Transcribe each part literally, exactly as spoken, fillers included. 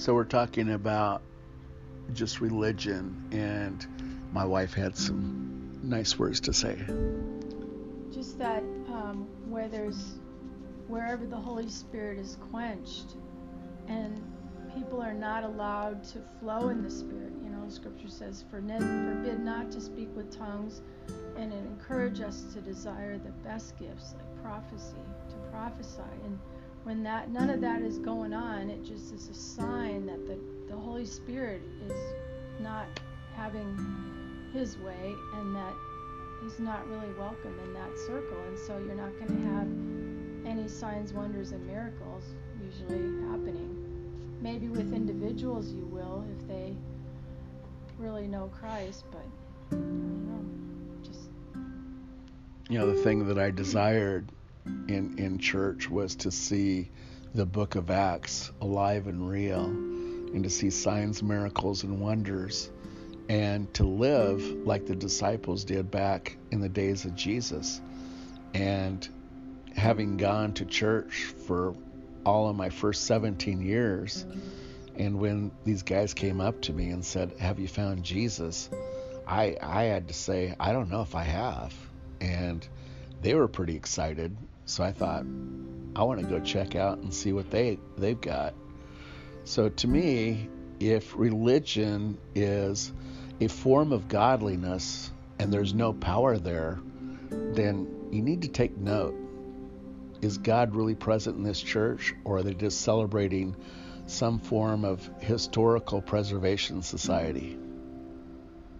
So we're talking about just religion, and my wife had some nice words to say. Just that um, where there's, wherever the Holy Spirit is quenched, and people are not allowed to flow in the Spirit. You know, Scripture says, forbid not to speak with tongues, and it encourages us to desire the best gifts, like prophecy, to prophesy. And when that none of that is going on, it just is a sign that the, the Holy Spirit is not having his way, and that he's not really welcome in that circle. And so you're not going to have any signs, wonders, and miracles usually happening. Maybe with individuals you will, if they really know Christ, but I don't know. Just you know, the thing that I desired in in church was to see the Book of Acts alive and real, and to see signs, miracles, and wonders, and to live like the disciples did back in the days of Jesus. And having gone to church for all of my first seventeen years, and when these guys came up to me and said, "Have you found Jesus?" I I had to say, "I don't know if I have." And they were pretty excited, so I thought, I want to go check out and see what they, they've got. So to me, if religion is a form of godliness and there's no power there, then you need to take note. Is God really present in this church, or are they just celebrating some form of historical preservation society?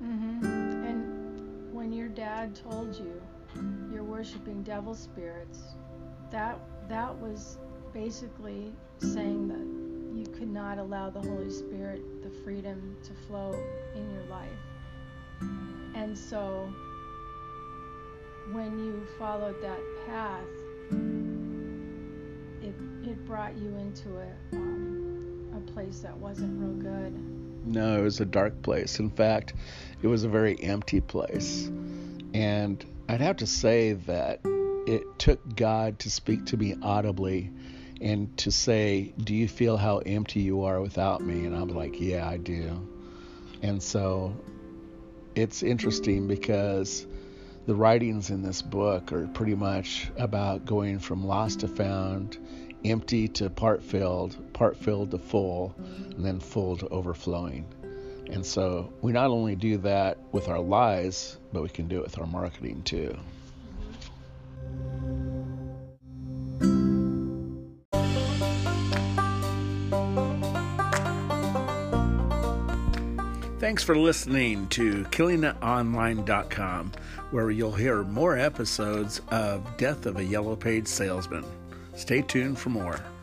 Mm-hmm. And when your dad told you you're worshiping devil spirits, that that was basically saying that you could not allow the Holy Spirit the freedom to flow in your life. And so when you followed that path, It, it brought you into a, um, a place that wasn't real good. No, it was a dark place. In fact, it was a very empty place. And I'd have to say that it took God to speak to me audibly and to say, "Do you feel how empty you are without me?" And I'm like, "Yeah, I do." And so it's interesting because the writings in this book are pretty much about going from lost to found, empty to part-filled, part-filled to full, and then full to overflowing. And so we not only do that with our lives, but we can do it with our marketing too. Thanks for listening to Killing It Online dot com, where you'll hear more episodes of Death of a Yellow Page Salesman. Stay tuned for more.